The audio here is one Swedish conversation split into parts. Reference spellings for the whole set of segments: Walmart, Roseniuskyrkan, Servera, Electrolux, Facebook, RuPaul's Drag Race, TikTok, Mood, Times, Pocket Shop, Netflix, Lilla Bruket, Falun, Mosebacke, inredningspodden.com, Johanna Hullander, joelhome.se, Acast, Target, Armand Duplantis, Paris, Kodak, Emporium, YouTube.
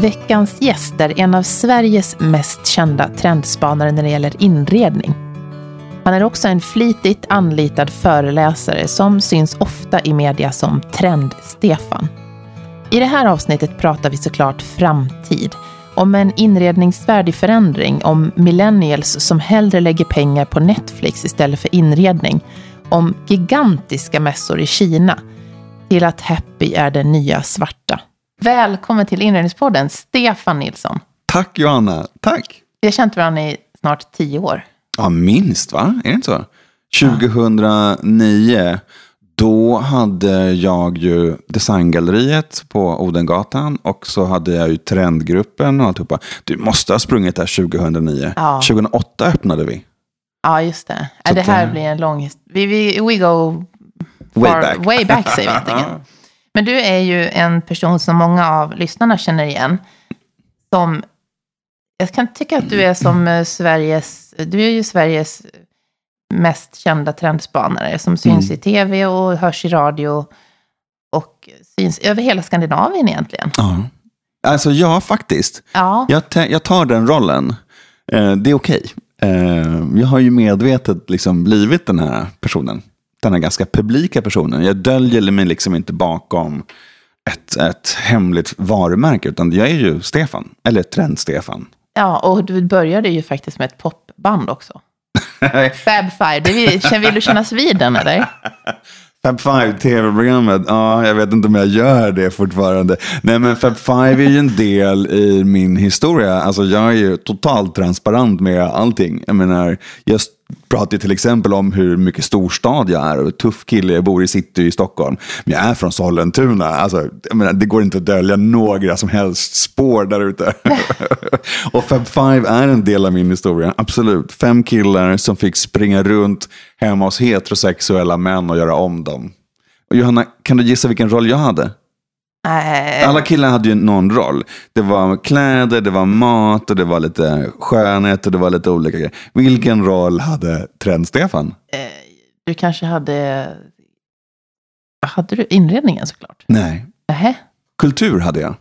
veckans gäst är en av Sveriges mest kända trendspanare när det gäller inredning. Han är också en flitigt anlitad föreläsare som syns ofta i media som Trendstefan. I det här avsnittet pratar vi såklart framtid, om en inredningsvärdig förändring, om millennials som hellre lägger pengar på Netflix istället för inredning, om gigantiska mässor i Kina, till att happy är den nya svarta. Välkommen till Inredningspodden, Stefan Nilsson. Tack Johanna, tack. Vi har känt varandra i snart 10 år. Ja, minst va? Är det inte så? 2009, då hade jag ju Designgalleriet på Odengatan och så hade jag ju Trendgruppen och alltihopa. Du måste ha sprungit där 2009. Ja. 2008 öppnade vi. Ja, just det. Så det här blir en lång historia. We go way back säger vi egentligen. Men du är ju en person som många av lyssnarna känner igen. Som, jag kan tycka att du är som Sveriges... Du är ju Sveriges mest kända trendspanare. Som syns i tv och hörs i radio. Och syns över hela Skandinavien egentligen. Ja, alltså jag faktiskt. Ja. Jag tar den rollen. Det är okej. Jag har ju medvetet liksom blivit den här personen. Den här ganska publika personen. Jag döljer mig liksom inte bakom ett hemligt varumärke, utan jag är ju Stefan, eller Trendstefan. Ja, och du började ju faktiskt med ett popband också. Fab5, vill du kännas vid den eller? Fab5, tv-programmet. Ja, jag vet inte om jag gör det fortfarande. Nej, men Fab5 är ju en del i min historia. Alltså, jag är ju totalt transparent med allting. Jag menar, jag pratar ju till exempel om hur mycket storstad jag är. Och tuff kille, jag bor i city i Stockholm. Men jag är från Sollentuna. Alltså, jag menar, det går inte att dölja några som helst spår där ute. Och Fab5 är en del av min historia, absolut. 5 killar som fick springa runt hemma hos heterosexuella män och göra om dem. Och Johanna, kan du gissa vilken roll jag hade? Alla killar hade ju någon roll. Det var kläder, det var mat och det var lite skönhet och det var lite olika grejer. Vilken roll hade Trendstefan? Du kanske hade... Hade du inredningen såklart? Nej. Kultur hade jag.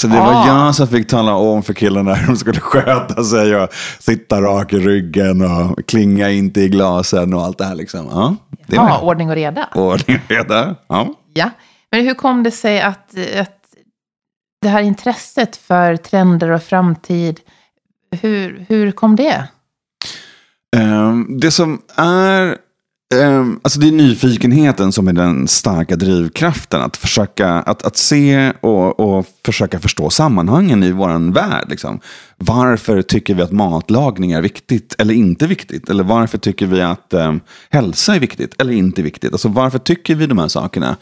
Så det var jag som fick tala om för killarna hur de skulle sköta sig och sitta rak i ryggen och klinga inte i glasen och allt det här liksom. Ja, det var ordning och reda. Ordning och reda, ja. Men hur kom det sig att det här intresset för trender och framtid, hur kom det? Det som är... Alltså det är nyfikenheten som är den starka drivkraften, att försöka att se och försöka förstå sammanhangen i våran värld liksom. Varför tycker vi att matlagning är viktigt eller inte viktigt, eller varför tycker vi att hälsa är viktigt eller inte viktigt, alltså varför tycker vi de här sakerna,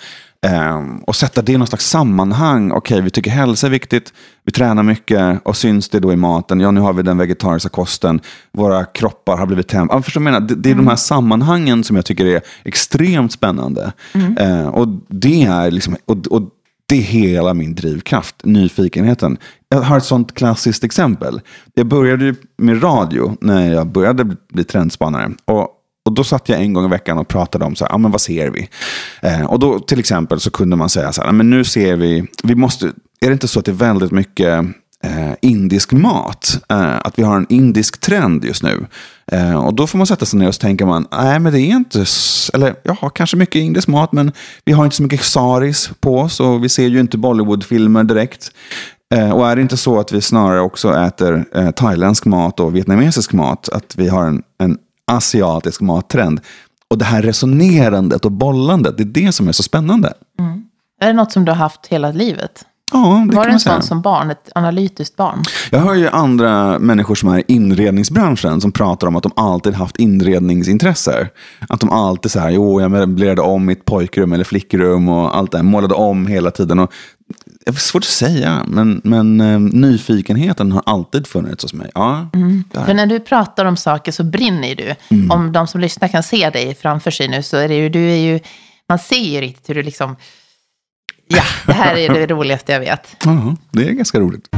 och sätta det i någon slags sammanhang. Okej, vi tycker hälsa är viktigt, vi tränar mycket och syns det då i maten. Ja, nu har vi den vegetariska kosten, våra kroppar har blivit tämda. Ja, förstår du vad jag menar? Det är de här sammanhangen som jag tycker är extremt spännande. Och det är liksom, och det är hela min drivkraft, nyfikenheten. Jag har ett sånt klassiskt exempel. Jag började ju med radio när jag började bli trendspanare, och då satt jag en gång i veckan och pratade om så här, men vad ser vi? Och då till exempel så kunde man säga så här, men nu ser vi måste, är det inte så att det är väldigt mycket indisk mat? Att vi har en indisk trend just nu. Och då får man sätta sig ner och så tänker man, nej men det är inte, eller jag har kanske mycket indisk mat, men vi har inte så mycket saris på oss och vi ser ju inte Bollywoodfilmer direkt. Och är det inte så att vi snarare också äter thailändsk mat och vietnamesisk mat? Att vi har en asiatisk mattrend. Och det här resonerandet och bollandet, det är det som är så spännande. Mm. Är det något som du har haft hela livet? Ja, det var en sån som barn, ett analytiskt barn? Jag hör ju andra människor som är i inredningsbranschen som pratar om att de alltid haft inredningsintresser. Att de alltid så här, jag möblerade om mitt pojkrum eller flickrum och allt det här, målade om hela tiden. Och det är svårt att säga, men nyfikenheten har alltid funnits hos mig. Ja, för när du pratar om saker så brinner du. Om de som lyssnar kan se dig framför sig nu, så är det ju, man ser ju riktigt hur du liksom... Ja, det här är det roligaste jag vet. Ja, det är ganska roligt.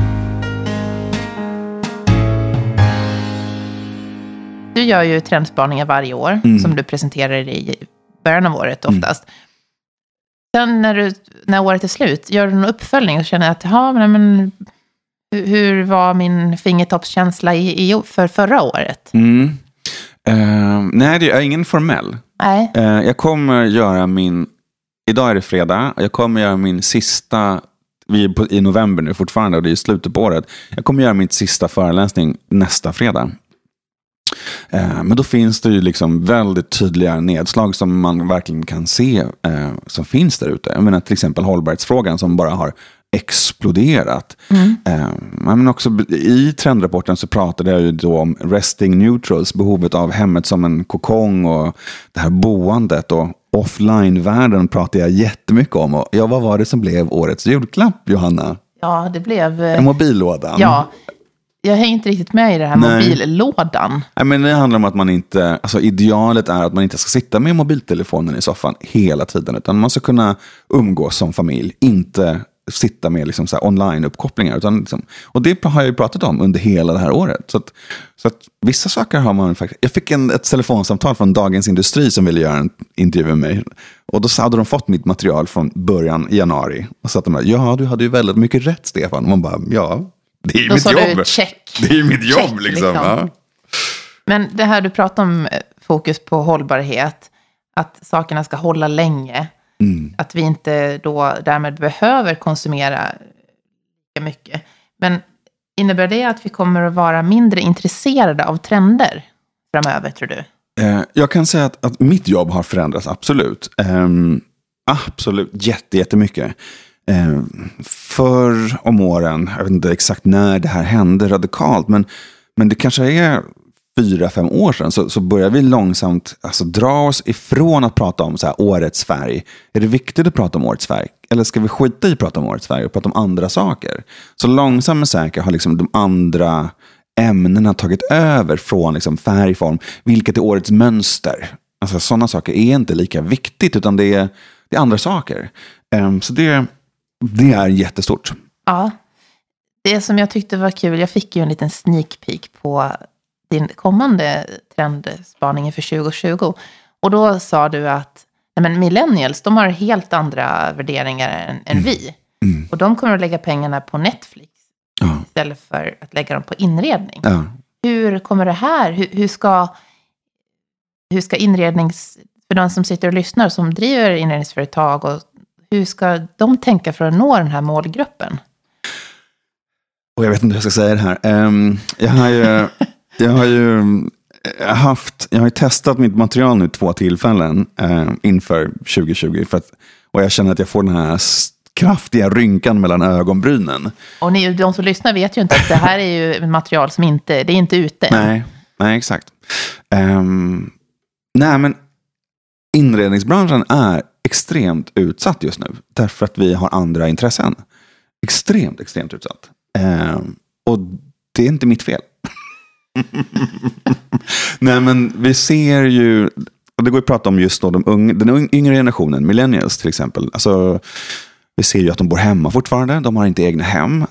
Du gör ju trendspaningar varje år, som du presenterar i början av året oftast. Sen när året är slut, gör du en uppföljning och känner att Hur var min fingertoppskänsla för förra året? Mm. Nej, det är ingen formell. Nej. Jag kommer göra min... Idag är det fredag. Jag kommer göra min sista... Vi är i november nu fortfarande och det är slutet på året. Jag kommer göra min sista föreläsning nästa fredag. Men då finns det ju liksom väldigt tydliga nedslag som man verkligen kan se som finns där ute. Jag menar till exempel hållbarhetsfrågan som bara har exploderat. Mm. Men också i trendrapporten så pratade jag ju då om resting neutrals, behovet av hemmet som en kokong och det här boendet och offline-världen pratar jag jättemycket om. Och ja, vad var det som blev årets julklapp, Johanna? Ja, det blev... En mobillåda. Ja, jag hänger inte riktigt med i det här mobillådan. Nej, men det handlar om att man inte... Alltså idealet är att man inte ska sitta med mobiltelefonen i soffan hela tiden. Utan man ska kunna umgås som familj. Inte sitta med liksom så här online-uppkopplingar. Utan liksom, och det har jag ju pratat om under hela det här året. Så att vissa saker har man faktiskt... Jag fick ett telefonsamtal från Dagens Industri som ville göra en intervju med mig. Och då hade de fått mitt material från början i januari. Och så att de bara, ja du hade ju väldigt mycket rätt Stefan. Och man bara, ja, det är ju mitt jobb. Du, check. Det är ju mitt check, jobb liksom. Ja. Men det här du pratar om, fokus på hållbarhet. Att sakerna ska hålla länge. Mm. Att vi inte då därmed behöver konsumera lika mycket. Men innebär det att vi kommer att vara mindre intresserade av trender framöver, tror du? Jag kan säga att mitt jobb har förändrats, absolut. Absolut, jättemycket. Förr om åren, jag vet inte exakt när det här hände radikalt, men det kanske är 4-5 år sedan så börjar vi långsamt alltså, dra oss ifrån att prata om så här, årets färg. Är det viktigt att prata om årets färg? Eller ska vi skita i att prata om årets färg och prata om andra saker? Så långsamt men säkert har liksom, de andra ämnena tagit över från liksom, färgform. Vilket är årets mönster? Alltså sådana saker är inte lika viktigt utan det är andra saker. Så det är jättestort. Ja, det som jag tyckte var kul, jag fick ju en liten sneak peek på din kommande trendspaningen för 2020. Och då sa du att nej men millennials, de har helt andra värderingar än vi. Mm. Och de kommer att lägga pengarna på Netflix istället för att lägga dem på inredning. Ja. Hur kommer det här? Hur ska inrednings... För de som sitter och lyssnar som driver inredningsföretag, och hur ska de tänka för att nå den här målgruppen? Och jag vet inte hur jag ska säga det här. Jag har ju testat mitt material nu 2 tillfällen inför 2020 och jag känner att jag får den här kraftiga rynkan mellan ögonbrynen. Och de som lyssnar vet ju inte att det här är ju material som inte, det är inte ute. Nej, exakt. Nej, men inredningsbranschen är extremt utsatt just nu därför att vi har andra intressen. Extremt utsatt. Och det är inte mitt fel. Nej, men vi ser ju, och det går ju att prata om just då den yngre generationen, millennials till exempel. Alltså, vi ser ju att de bor hemma fortfarande, de har inte egna hem.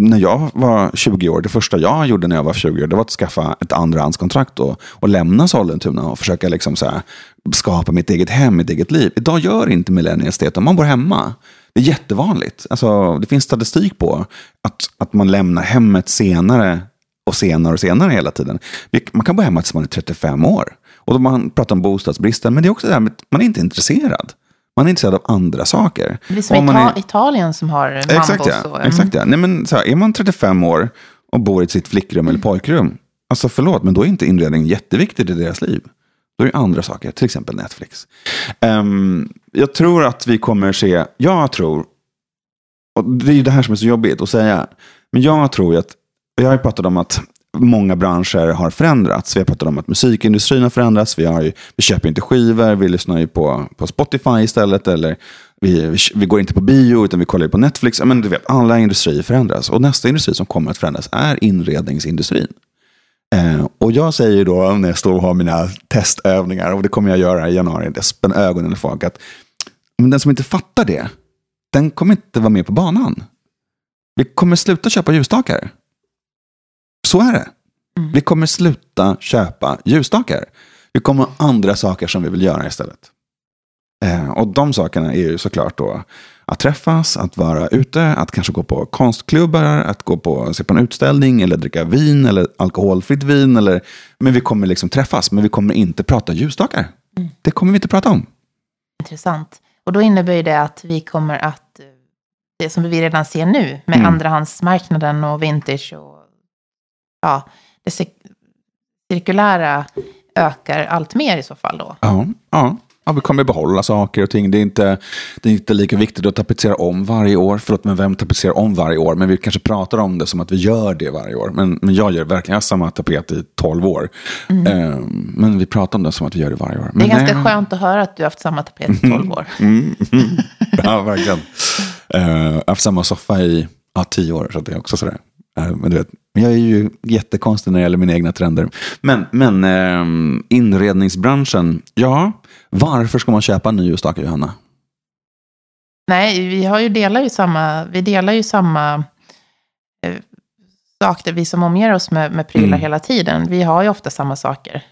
När jag var 20 år, det första jag gjorde när jag var 20 år, det var att skaffa ett andrahandskontrakt och lämna Sollentuna och försöka liksom så här, skapa mitt eget hem, mitt eget liv. Idag gör inte millennials det, man bor hemma. Det är jättevanligt, alltså, det finns statistik på att man lämnar hemmet senare hela tiden. Man kan bo hemma tills man är 35 år. Och då man pratar om bostadsbristen. Men det är också det här med att man är inte intresserad. Man är intresserad av andra saker. Det är som Italien som har mambos. Exakt. Nej, men så här, är man 35 år och bor i sitt flickrum eller pojkrum. Alltså förlåt, men då är inte inredningen jätteviktig i deras liv. Då är det andra saker, till exempel Netflix. Jag tror att vi kommer se... Jag tror... Och det är ju det här som är så jobbigt att säga. Men jag tror att... Jag har ju pratat om att många branscher har förändrats. Vi har pratat om att musikindustrin har förändrats. Vi köper inte skivor. Vi lyssnar ju på Spotify istället. Eller vi går inte på bio utan vi kollar ju på Netflix. Men du vet, alla industrier förändras. Och nästa industri som kommer att förändras är inredningsindustrin. Och jag säger ju då när jag står och har mina testövningar. Och det kommer jag göra i januari. Jag spänner ögonen i folk. Men den som inte fattar det. Den kommer inte vara med på banan. Vi kommer sluta köpa ljusstakar. Så är det. Vi kommer sluta köpa ljusstakar. Vi kommer andra saker som vi vill göra istället. Och de sakerna är ju såklart då att träffas, att vara ute, att kanske gå på konstklubbar, att gå på, se på en utställning eller dricka vin eller alkoholfritt vin. Eller, men vi kommer liksom träffas, men vi kommer inte prata ljusstakar. Mm. Det kommer vi inte prata om. Intressant. Och då innebär det att vi kommer att, det som vi redan ser nu med andrahandsmarknaden och vintage och ja, det cirkulära ökar allt mer i så fall då. Ja, vi kommer behålla saker och ting. Det är inte lika viktigt att tapetsera om varje år. Förlåt, men vem tapetserar om varje år? Men vi kanske pratar om det som att vi gör det varje år. Men jag gör verkligen samma tapet i 12 år. Men vi pratar om det som att vi gör det varje år. Men det är ganska skönt att höra att du har haft samma tapet i 12 år. Ja, verkligen. Jag har haft samma soffa i 10 år. Så det är också sådär. Men du vet, jag är ju jättekonstig när det gäller mina egna trender. Men inredningsbranschen, ja, varför ska man köpa en ny ljusstake, Johanna? Nej, vi delar ju samma saker, vi som omger oss med prylar hela tiden. Vi har ju ofta samma saker.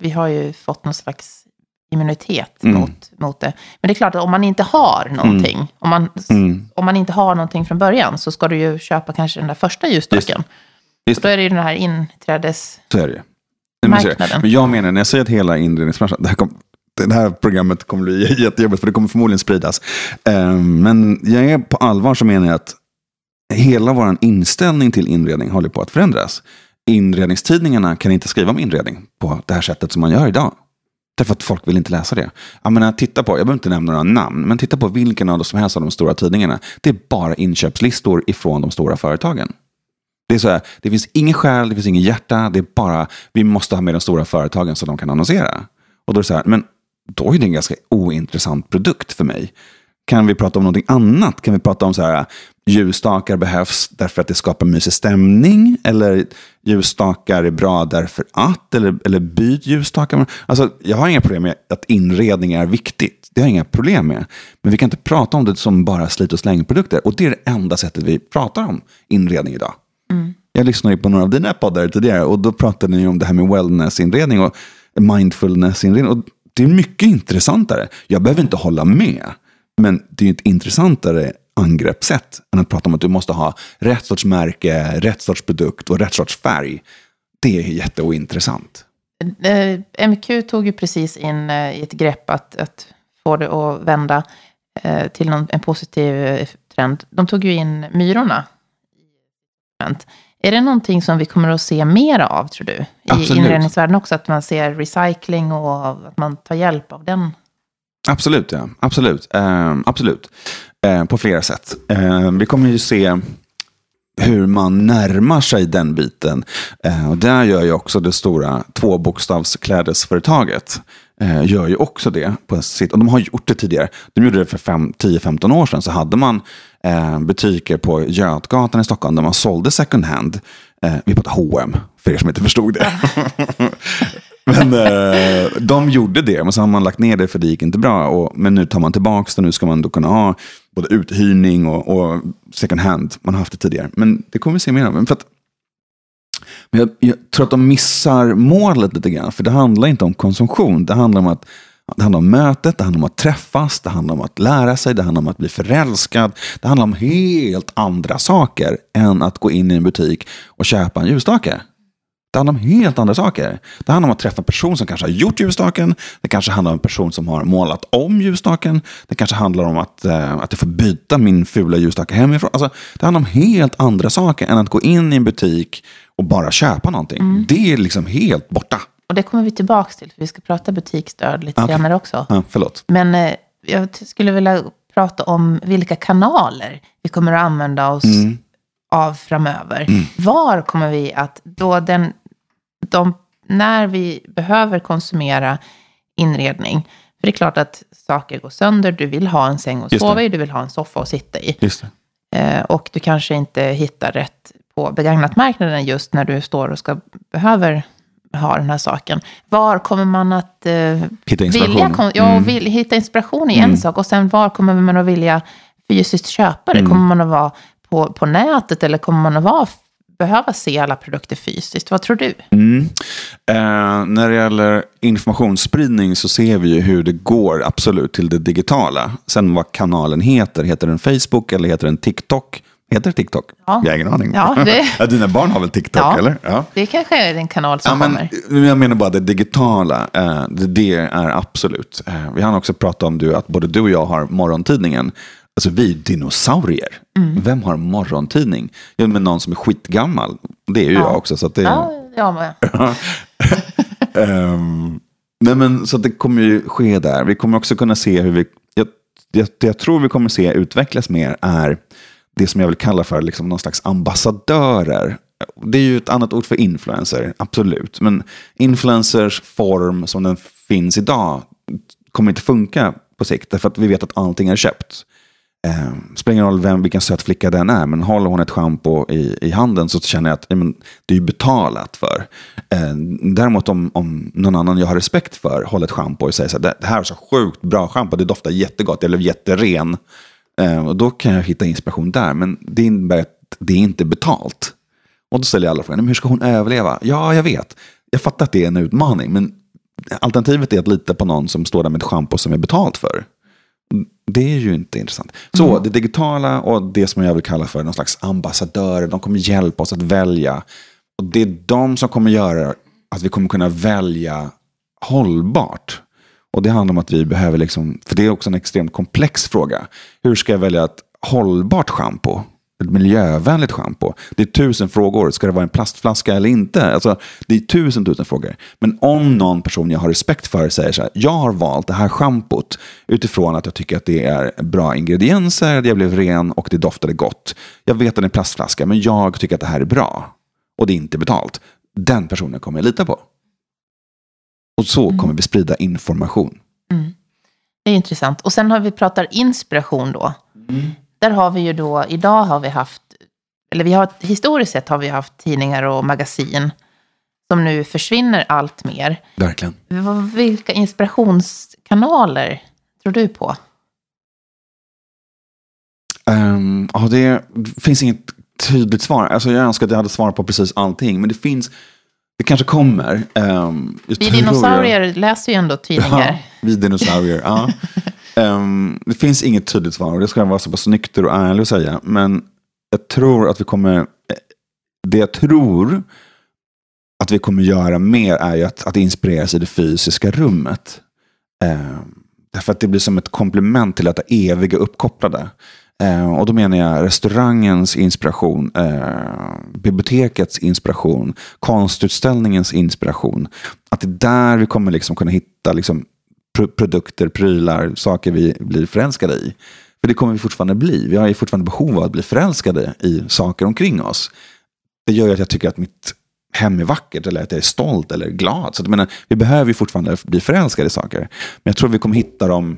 Vi har ju fått någon slags immunitet mot det. Men det är klart att om man inte har någonting, om man inte har någonting från början, så ska du ju köpa kanske den där första ljusstaken. Just. Då är det ju den här inträdes... Så är det ju. Men jag menar, när jag säger att hela inredningsbranschen, det här programmet kommer bli jättejobbigt, för det kommer förmodligen spridas. Men jag är på allvar, så menar jag att hela vår inställning till inredning håller på att förändras. Inredningstidningarna kan inte skriva om inredning på det här sättet som man gör idag. Därför att folk vill inte läsa det. Jag menar, titta på, jag behöver inte nämna några namn, men titta på vilken av de som helst av de stora tidningarna. Det är bara inköpslistor ifrån de stora företagen. Det är så här, det finns ingen själ, det finns ingen hjärta, det är bara, vi måste ha med de stora företagen så de kan annonsera. Och då är det så här, men då är det en ganska ointressant produkt för mig. Kan vi prata om någonting annat? Kan vi prata om så här, ljusstakar behövs därför att det skapar mysig stämning? Eller ljusstakar är bra därför att? Eller byt ljusstakar? Alltså, jag har inga problem med att inredning är viktigt. Det har jag inga problem med. Men vi kan inte prata om det som bara slit- och slängprodukter. Och det är det enda sättet vi pratar om inredning idag. Jag lyssnade ju på några av dina poddar tidigare, och då pratade ni om det här med wellnessinredning och mindfulnessinredning. Och det är mycket intressantare. Jag behöver inte hålla med. Men det är ett intressantare angreppssätt än att prata om att du måste ha rätt sorts märke, rätt sorts produkt och rätt sorts färg. Det är jätteointressant. MQ tog ju precis in i ett grepp att få det att vända till en positiv trend. De tog ju in myrorna. Är det någonting som vi kommer att se mer av, tror du? I inredningsvärlden också, att man ser recycling och att man tar hjälp av den? Absolut, ja. Absolut. På flera sätt. Vi kommer ju se hur man närmar sig den biten. Och där gör ju också det stora tvåbokstavsklädesföretaget. Gör ju också det på sitt, och de har gjort det tidigare. De gjorde det för 10-15 år sedan, så hade man butiker på Götgatan i Stockholm där man sålde second hand. Vi pratade H&M, för er som inte förstod det. Men de gjorde det, men så har man lagt ner det för det gick inte bra. Men nu tar man tillbaka det, nu ska man då kunna ha både uthyrning och second hand. Man har haft det tidigare, men det kommer vi se mer om. Men jag tror att de missar målet lite grann. För det handlar inte om konsumtion. Det handlar om mötet, det handlar om att träffas, det handlar om att lära sig, det handlar om att bli förälskad. Det handlar om helt andra saker än att gå in i en butik och köpa en ljusstake. Det handlar om helt andra saker. Det handlar om att träffa en person som kanske har gjort ljusstaken. Det kanske handlar om en person som har målat om ljusstaken. Det kanske handlar om att jag får byta min fula ljusstake hemifrån. Alltså, det handlar om helt andra saker än att gå in i en butik och bara köpa någonting. Det är liksom helt borta. Och det kommer vi tillbaka till, för vi ska prata butiksstöd lite senare också. Ja, förlåt. Men jag skulle vilja prata om vilka kanaler vi kommer att använda oss av framöver. Var kommer vi att, när vi behöver konsumera inredning, för det är klart att saker går sönder, du vill ha en säng att sova i, du vill ha en soffa att sitta i. Just det. Och du kanske inte hittar rätt på begagnat marknaden just när du står och behöver ha den här saken. Var kommer man att hitta inspiration? Hitta inspiration i en sak, och sen var kommer man att vilja fysiskt köpa det? Kommer man att vara på nätet, eller kommer man att vara behöva se alla produkter fysiskt. Vad tror du? När det gäller informationsspridning så ser vi ju hur det går absolut till det digitala. Sen vad kanalen heter. Heter den Facebook eller heter den TikTok? Heter TikTok? Ja. Jag har ingen aning. Ja, det... Dina barn har väl TikTok, ja, eller? Ja, det kanske är en kanal som kommer. Men jag menar bara det digitala. Det är absolut. Vi har också pratat om att både du och jag har morgontidningen. Alltså vi är dinosaurier. Mm. Vem har morgontidning? Jag menar någon som är skitgammal. Det är ju jag också. Så att det... Ja, jag nej, men så att det kommer ju ske där. Vi kommer också kunna se hur vi... Jag tror vi kommer se utvecklas mer är... Det som jag vill kalla för liksom någon slags ambassadörer. Det är ju ett annat ord för influencer, absolut. Men influencers form som den finns idag kommer inte funka på sikt. Därför att vi vet att allting är köpt. Spelar ingen roll vilken söt flicka den är. Men håller hon ett shampoo i handen så känner jag att men, det är betalat för. Däremot om någon annan jag har respekt för håller ett shampoo och säger så här, det här är så sjukt bra shampoo. Det doftar jättegott, eller jätteren. Och då kan jag hitta inspiration där. Men det innebär att det är inte betalt. Och då ställer alla frågan, hur ska hon överleva? Ja, jag vet. Jag fattar att det är en utmaning. Men alternativet är att lita på någon som står där med ett shampoo som är betalt för. Det är ju inte intressant. Så det digitala och det som jag vill kalla för någon slags ambassadörer. De kommer hjälpa oss att välja. Och det är de som kommer göra att vi kommer kunna välja hållbart. Och det handlar om att vi behöver liksom, för det är också en extremt komplex fråga. Hur ska jag välja ett hållbart shampoo? Ett miljövänligt shampoo? Det är 1000 frågor. Ska det vara en plastflaska eller inte? Alltså, det är 1000 frågor. Men om någon person jag har respekt för säger så här, jag har valt det här schampot utifrån att jag tycker att det är bra ingredienser, jag blev ren och det doftade gott. Jag vet att det är en plastflaska, men jag tycker att det här är bra. Och det är inte betalt. Den personen kommer jag lita på. Och så kommer vi sprida information. Mm. Det är intressant. Och sen har vi pratat inspiration då. Mm. Där har vi ju då, idag har vi haft, eller vi har, historiskt sett har vi haft tidningar och magasin som nu försvinner allt mer. Verkligen. Vilka inspirationskanaler tror du på? Det finns inget tydligt svar. Alltså jag önskar att jag hade svar på precis allting. Men det finns... Det kanske kommer. Vi dinosaurier läser ju ändå tidningar. Ja, vi dinosaurier, ja. Det finns inget tydligt svar och det ska jag vara så pass nykter och ärlig att säga. Men jag tror att vi kommer... Det jag tror att vi kommer göra mer är ju att inspireras i det fysiska rummet. Därför att det blir som ett komplement till att det eviga uppkopplade. Och då menar jag restaurangens inspiration, bibliotekets inspiration, konstutställningens inspiration. Att det är där vi kommer liksom kunna hitta liksom produkter, prylar, saker vi blir förälskade i. För det kommer vi fortfarande bli. Vi har ju fortfarande behov av att bli förälskade i saker omkring oss. Det gör ju att jag tycker att mitt hem är vackert eller att jag är stolt eller glad. Så jag menar, vi behöver ju fortfarande bli förälskade i saker. Men jag tror vi kommer hitta dem.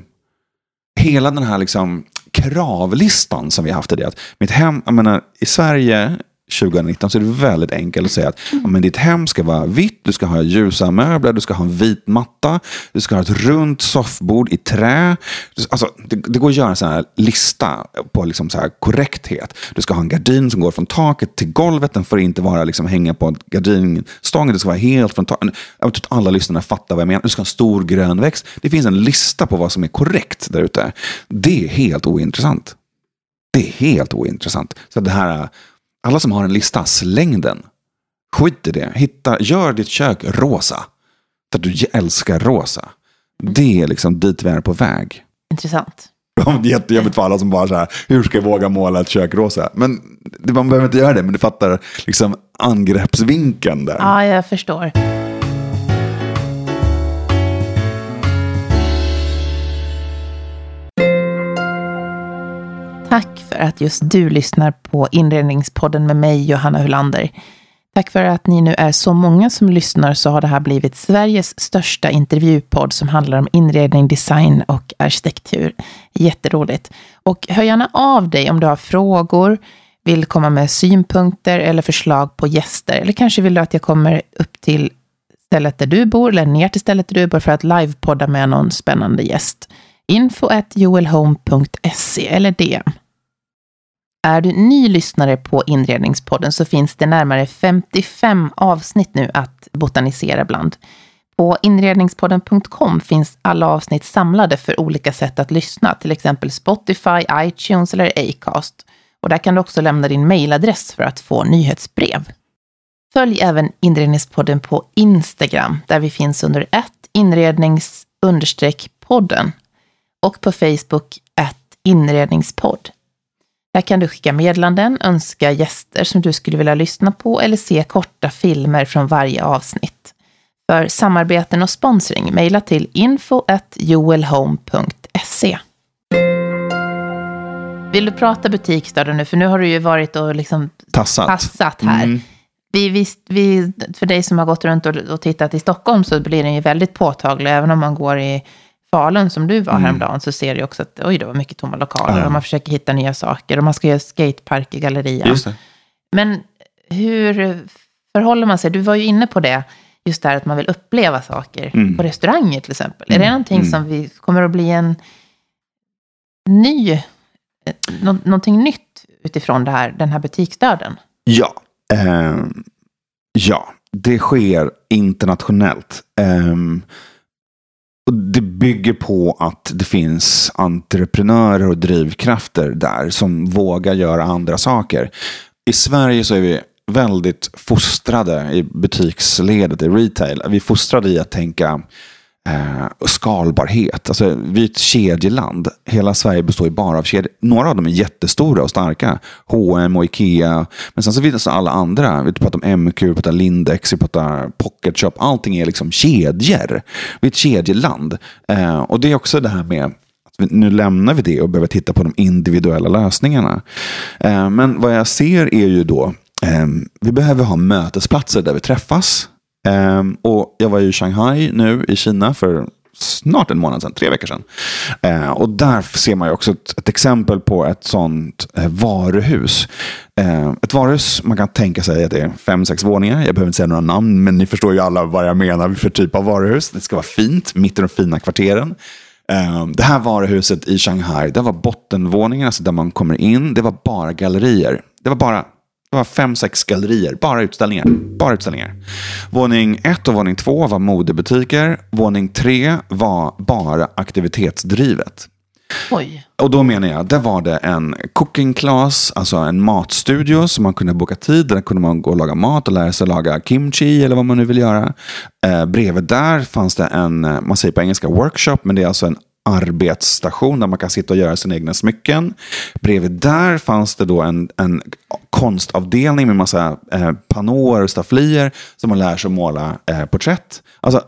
Hela den här liksom kravlistan som vi har haft i det. Att mitt hem, jag menar, i Sverige 2019 så är det väldigt enkelt att säga att men ditt hem ska vara vitt, du ska ha ljusa möbler, du ska ha en vit matta, du ska ha ett runt soffbord i trä. Alltså, det går att göra en sån här lista på liksom så här korrekthet. Du ska ha en gardin som går från taket till golvet, den får inte vara liksom hänga på gardinstången, det ska vara helt från taket. Jag tror att alla lyssnarna fattar vad jag menar. Du ska ha en stor grön växt. Det finns en lista på vad som är korrekt där ute. Det är helt ointressant. Så det här... Alla som har en lista, släng den. Skit i det. Gör ditt kök rosa. För att du älskar rosa. Det är liksom dit vi är på väg. Intressant. Det är jättejobbigt för alla som bara så här, hur ska jag våga måla ett kök rosa? Men man behöver inte göra det, men du fattar liksom angreppsvinkeln där. Ja, jag förstår. Tack för att just du lyssnar på Inredningspodden med mig, Johanna Hullander. Tack för att ni nu är så många som lyssnar, så har det här blivit Sveriges största intervjupodd som handlar om inredning, design och arkitektur. Jätteroligt. Och hör gärna av dig om du har frågor, vill komma med synpunkter eller förslag på gäster. Eller kanske vill du att jag kommer upp till stället där du bor eller ner till stället där du bor för att livepodda med någon spännande gäst. info@joelhome.se eller DM. Är du ny lyssnare på Inredningspodden så finns det närmare 55 avsnitt nu att botanisera bland. På inredningspodden.com finns alla avsnitt samlade för olika sätt att lyssna, till exempel Spotify, iTunes eller Acast. Och där kan du också lämna din mejladress för att få nyhetsbrev. Följ även Inredningspodden på Instagram, där vi finns under @inrednings_podden och på Facebook @inredningspodd. Där kan du skicka meddelanden, önska gäster som du skulle vilja lyssna på eller se korta filmer från varje avsnitt. För samarbeten och sponsring, mejla till info@joelhome.se. Vill du prata butikstöd nu? För nu har du ju varit och liksom tassat här. Mm. Vi, för dig som har gått runt och tittat i Stockholm så blir den ju väldigt påtaglig. Även om man går i Falun som du var häromdagen så ser du också att oj, det var mycket tomma lokaler och man försöker hitta nya saker. Och man ska göra skatepark i Gallerian. Just det. Men hur förhåller man sig? Du var ju inne på det. Just det här att man vill uppleva saker på restauranger till exempel. Är det någonting som vi kommer att bli en ny... någonting nytt utifrån det här, den här butiksdöden? Ja, det sker internationellt. Och det bygger på att det finns entreprenörer och drivkrafter där som vågar göra andra saker. I Sverige så är vi väldigt fostrade i butiksledet, i retail. Vi är fostrade i att tänka skalbarhet. Alltså, vi är ett kedjeland. Hela Sverige består ju bara av kedjor. Några av dem är jättestora och starka. H&M och Ikea. Men sen så finns det alla andra. Vi pratar om MQ, vi pratar Lindex, vi pratar Pocket Shop. Allting är liksom kedjor. Vi är ett kedjeland. Och det är också det här med att nu lämnar vi det och behöver titta på de individuella lösningarna. Men vad jag ser är ju då vi behöver ha mötesplatser där vi träffas. Och jag var i Shanghai nu i Kina för snart en månad sedan, 3 veckor sedan. Och där ser man ju också ett exempel på ett sånt varuhus. Ett varuhus, man kan tänka sig att det är 5-6 våningar. Jag behöver inte säga några namn, men ni förstår ju alla vad jag menar för typ av varuhus. Det ska vara fint, mitt i de fina kvarteren. Det här varuhuset i Shanghai, det var bottenvåningen, alltså där man kommer in. Det var bara gallerier. Det var 5-6 gallerier, bara utställningar. Våning 1 och våning 2 var modebutiker. Våning 3 var bara aktivitetsdrivet. Oj. Och då menar jag, där var det en cooking class, alltså en matstudio som man kunde boka tid. Där kunde man gå och laga mat och lära sig laga kimchi eller vad man nu vill göra. Bredvid där fanns det en, man säger på engelska workshop, men det är alltså en arbetsstation där man kan sitta och göra sina egna smycken. Bredvid där fanns det då en konstavdelning med massa panor och stafflier som man lär sig att måla porträtt. Alltså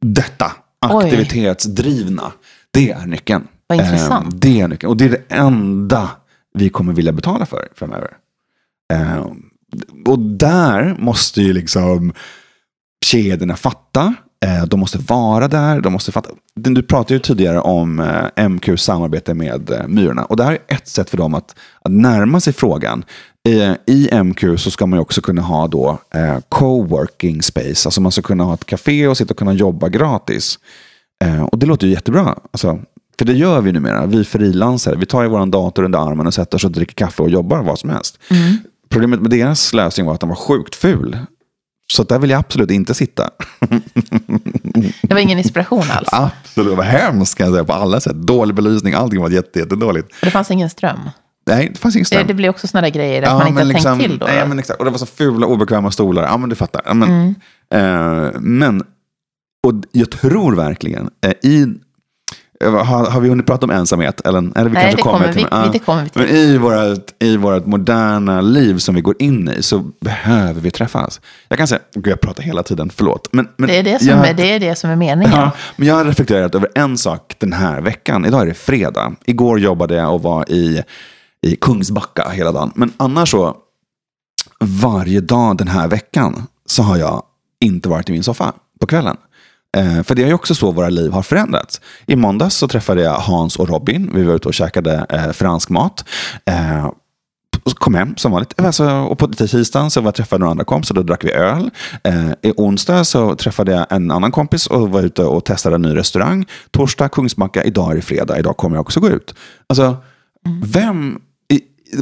detta aktivitetsdrivna, det är nyckeln. Vad intressant. Det är nyckeln och det är det enda vi kommer vilja betala för framöver. Och där måste ju liksom kedjorna fatta. De måste vara där, de måste fatta. Du pratade ju tidigare om MQs samarbete med myrorna. Och det här är ett sätt för dem att närma sig frågan. I MQ så ska man ju också kunna ha då coworking space. Alltså man ska kunna ha ett café och sitta och kunna jobba gratis. Och det låter ju jättebra. Alltså, för det gör vi numera. Vi frilansare. Vi tar ju våran dator under armen och sätter oss och dricker kaffe och jobbar vad som helst. Mm. Problemet med deras lösning var att den var sjukt ful. Så där vill jag absolut inte sitta. Det var ingen inspiration alls. Absolut, det var hemskt kan jag säga på alla sätt. Dålig belysning, allting var jättedåligt. Och det fanns ingen ström. Nej, det fanns ingen ström. Det blir också sådana där grejer att man inte har tänkt till då. Nej, men exakt. Och det var så fula, obekväma stolar. Ja, men du fattar. Ja, men, och jag tror verkligen har vi hunnit prata om ensamhet? Eller vi nej, kanske kommer vi till. Men i vårt moderna liv som vi går in i så behöver vi träffas. Jag kan säga, jag pratar hela tiden, förlåt. Men det är det som är meningen. Ja, men jag har reflekterat över en sak den här veckan. Idag är det fredag. Igår jobbade jag och var i Kungsbacka hela dagen. Men annars så, varje dag den här veckan så har jag inte varit i min soffa på kvällen. För det är ju också så våra liv har förändrats. I måndags så träffade jag Hans och Robin. Vi var ute och käkade fransk mat. Kom hem som vanligt. Och på tisdagen så träffade några andra kompisar. Då drack vi öl. I onsdag så träffade jag en annan kompis och var ute och testade en ny restaurang. Torsdag, Kungsbacka. Idag är det fredag. Idag kommer jag också gå ut. Alltså,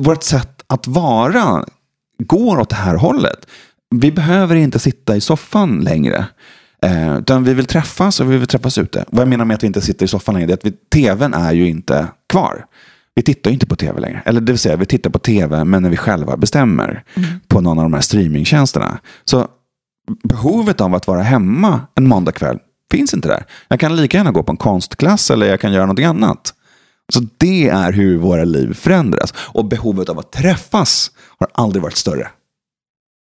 vårt sätt att vara går åt det här hållet. Vi behöver inte sitta i soffan längre. Utan vi vill träffas och vi vill träffas ute. Vad jag menar med att vi inte sitter i soffan längre är att tvn är ju inte kvar. Vi tittar ju inte på tv längre. Eller det vill säga, vi tittar på tv men när vi själva bestämmer på någon av de här streamingtjänsterna. Så behovet av att vara hemma en måndagkväll finns inte där. Jag kan lika gärna gå på en konstklass eller jag kan göra något annat. Så det är hur våra liv förändras. Och behovet av att träffas har aldrig varit större.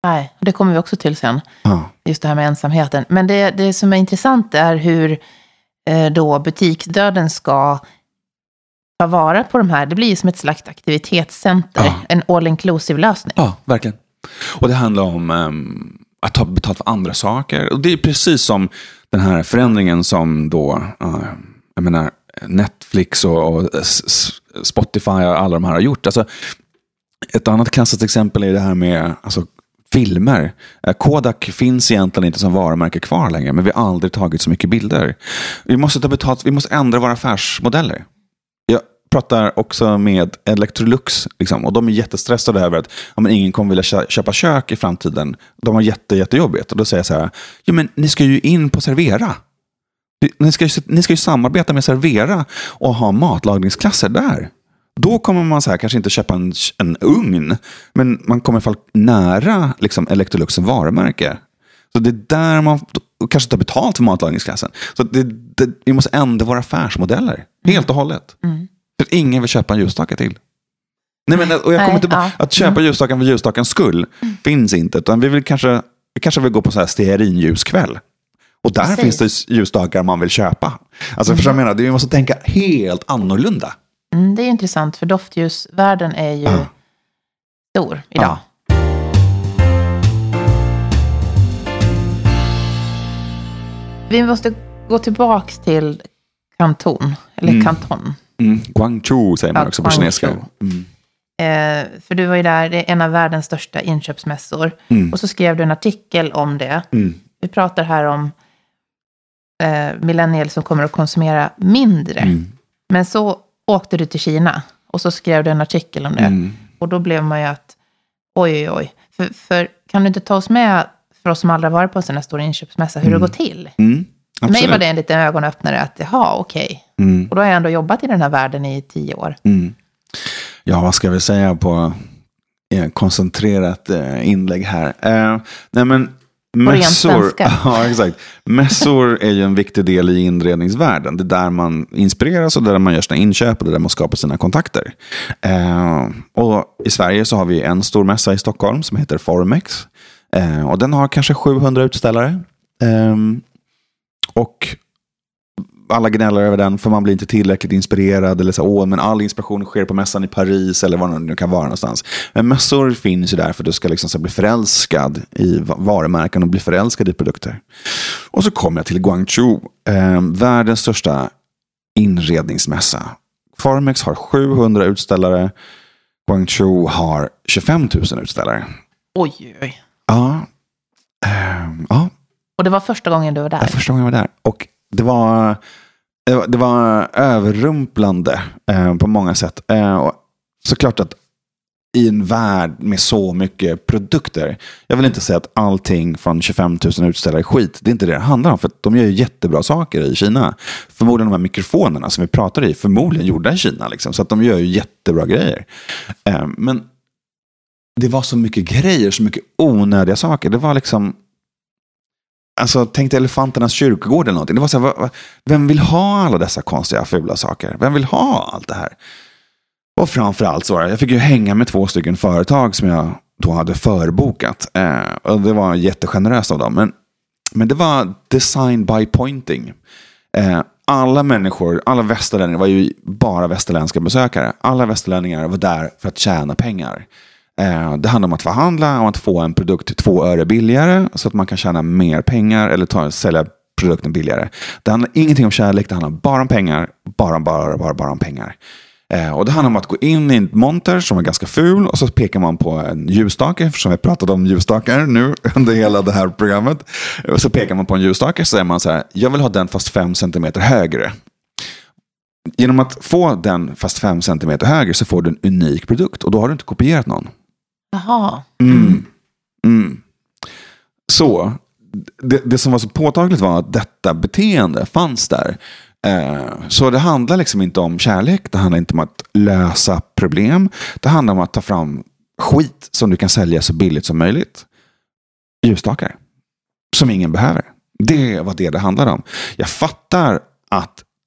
Nej, det kommer vi också till sen. Ja. Just det här med ensamheten. Men det som är intressant är hur då butiksdöden ska ta vara på de här. Det blir ju som ett slags aktivitetscenter. Ja. En all-inclusive-lösning. Ja, verkligen. Och det handlar om att ta betalt för andra saker. Och det är precis som den här förändringen som då, jag menar, Netflix och Spotify och alla de här har gjort. Alltså, ett annat klassiskt exempel är det här med filmer. Kodak finns egentligen inte som varumärke kvar längre, men vi har aldrig tagit så mycket bilder. Vi måste ta betalt, vi måste ändra våra affärsmodeller. Jag pratar också med Electrolux och de är jättestressade över att men ingen kommer vilja köpa kök i framtiden. De har jättejobbigt och då säger jag men ni ska ju in på Servera. Ni ska ju samarbeta med Servera och ha matlagningsklasser där. Då kommer man kanske inte köpa en ugn, men man kommer i alla fall nära Electroluxen varumärke. Så det är där man kanske tar betalt för matlagningsklassen. Så vi måste ändra våra affärsmodeller helt och hållet. Mm. För ingen vill köpa en ljusstake till. Att köpa ljusstaken för ljusstaken skull finns inte, utan vi kanske vill gå på så här stearinljuskväll. Och där finns det ljusstakar man vill köpa. För jag menar, vi måste tänka helt annorlunda. Det är intressant, för doftljusvärlden är ju stor idag. Vi måste gå tillbaks till Kanton. Guangzhou säger man också på kinesiska. För du var ju där, det är en av världens största inköpsmässor. Och så skrev du en artikel om det. Vi pratar här om millennial som kommer att konsumera mindre. Men så åkte du till Kina och så skrev du en artikel om det. Och då blev man ju att oj. För kan du inte ta oss med, för oss som aldrig varit på en sån här stor inköpsmässa, hur det går till? För mig var det en liten ögonöppnare att okej. Och då har jag ändå jobbat i den här världen i 10 år. Ja, vad ska vi säga på koncentrerat inlägg här? Mässor, ja, exakt. Mässor är ju en viktig del i inredningsvärlden. Det är där man inspireras och där man gör sina inköp och där man skapar sina kontakter. Och i Sverige så har vi en stor mässa i Stockholm som heter Formex. Och den har kanske 700 utställare. Och alla gnäller över den för man blir inte tillräckligt inspirerad eller men all inspiration sker på mässan i Paris eller vad det kan vara någonstans. Men mässor finns ju där för du ska bli förälskad i varumärken och bli förälskad i produkter. Och så kommer jag till Guangzhou, världens största inredningsmässa. Formex har 700 utställare. Guangzhou har 25 000 utställare. Oj. Ja. Och det var första gången du var där? Ja, första gången jag var där. Och det var överrumplande på många sätt. Och såklart att i en värld med så mycket produkter. Jag vill inte säga att allting från 25 000 utställare är skit. Det är inte det handlar om, för de gör ju jättebra saker i Kina. Förmodligen de här mikrofonerna som vi pratar i, förmodligen gjorda i Kina. Så att de gör ju jättebra grejer. Men det var så mycket grejer, så mycket onödiga saker. Det var tänk dig elefanternas kyrkogård eller någonting. Det var vem vill ha alla dessa konstiga fula saker? Vem vill ha allt det här? Och framförallt så jag fick ju hänga med 2 företag som jag då hade förbokat. Och det var jättegeneröst av dem. Men det var design by pointing. Alla människor, alla västerlänningar var ju bara västerländska besökare. Alla västerlänningar var där för att tjäna pengar. Det handlar om att förhandla, om att få en produkt 2 öre billigare så att man kan tjäna mer pengar eller sälja produkten billigare. Det handlar ingenting om kärlek, det handlar bara om pengar. Bara om pengar. Och det handlar om att gå in i en monter som är ganska ful och så pekar man på en ljusstake, som vi pratade om ljusstakar nu under hela det här programmet. Och så pekar man på en ljusstake så säger man jag vill ha den fast 5 cm högre. Genom att få den fast 5 cm högre så får du en unik produkt. Och då har du inte kopierat någon. Jaha. Mm. Mm. Så det som var så påtagligt var att detta beteende fanns där. Så det handlar liksom inte om kärlek. Det handlar inte om att lösa problem. Det handlar om att ta fram skit som du kan sälja så billigt som möjligt. Ljusstakar som ingen behöver. Det var det handlade om. Jag fattar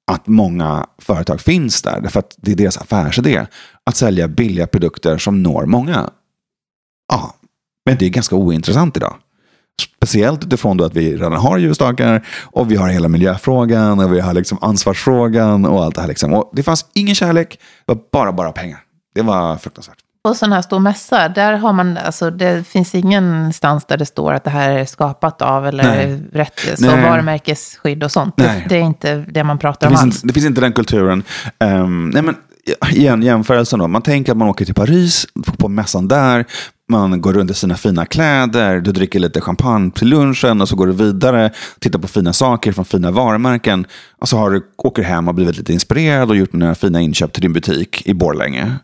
att många företag finns där. Därför att det är deras affärsidé. Att sälja billiga produkter som når många. Ja, men det är ganska ointressant idag. Speciellt utifrån då att vi redan har ljusstakar. Och vi har hela miljöfrågan. Och vi har liksom ansvarsfrågan. Och allt det här liksom. Och det fanns ingen kärlek. Det var bara pengar. Det var fruktansvärt. Och sån här stor mässa, där har man, alltså det finns ingenstans där det står att det här är skapat av eller rätt, så varumärkesskydd och sånt. Det är inte det man pratar om alls. Det finns inte den kulturen. Nej men, igen, jämförelsen då. Man tänker att man åker till Paris, på mässan där. Man går runt i sina fina kläder. Du dricker lite champagne till lunchen och så går du vidare. Tittar på fina saker från fina varumärken. Och så åker hem och blivit lite inspirerad och gjort några fina inköp till din butik i Borlänge.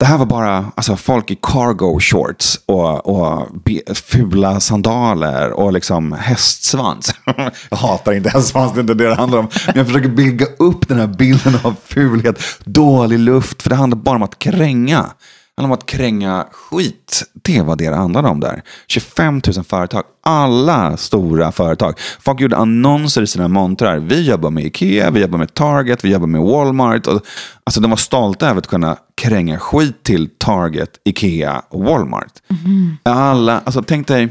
Det här var bara alltså, folk i cargo shorts och fula sandaler och liksom hästsvans. Jag hatar inte hästsvans, det är inte det handlar om. Men jag försöker bygga upp den här bilden av fulhet, dålig luft. För det handlar bara om att kränga. Det handlar om att kränga skit. Det var det handlade om där. 25 000 företag. Alla stora företag. Folk gjorde annonser i sina montrar. Vi jobbar med Ikea, vi jobbar med Target, vi jobbar med Walmart. Alltså de var stolta över att kunna kränga skit till Target, Ikea och Walmart. Mm. Alla, alltså tänk dig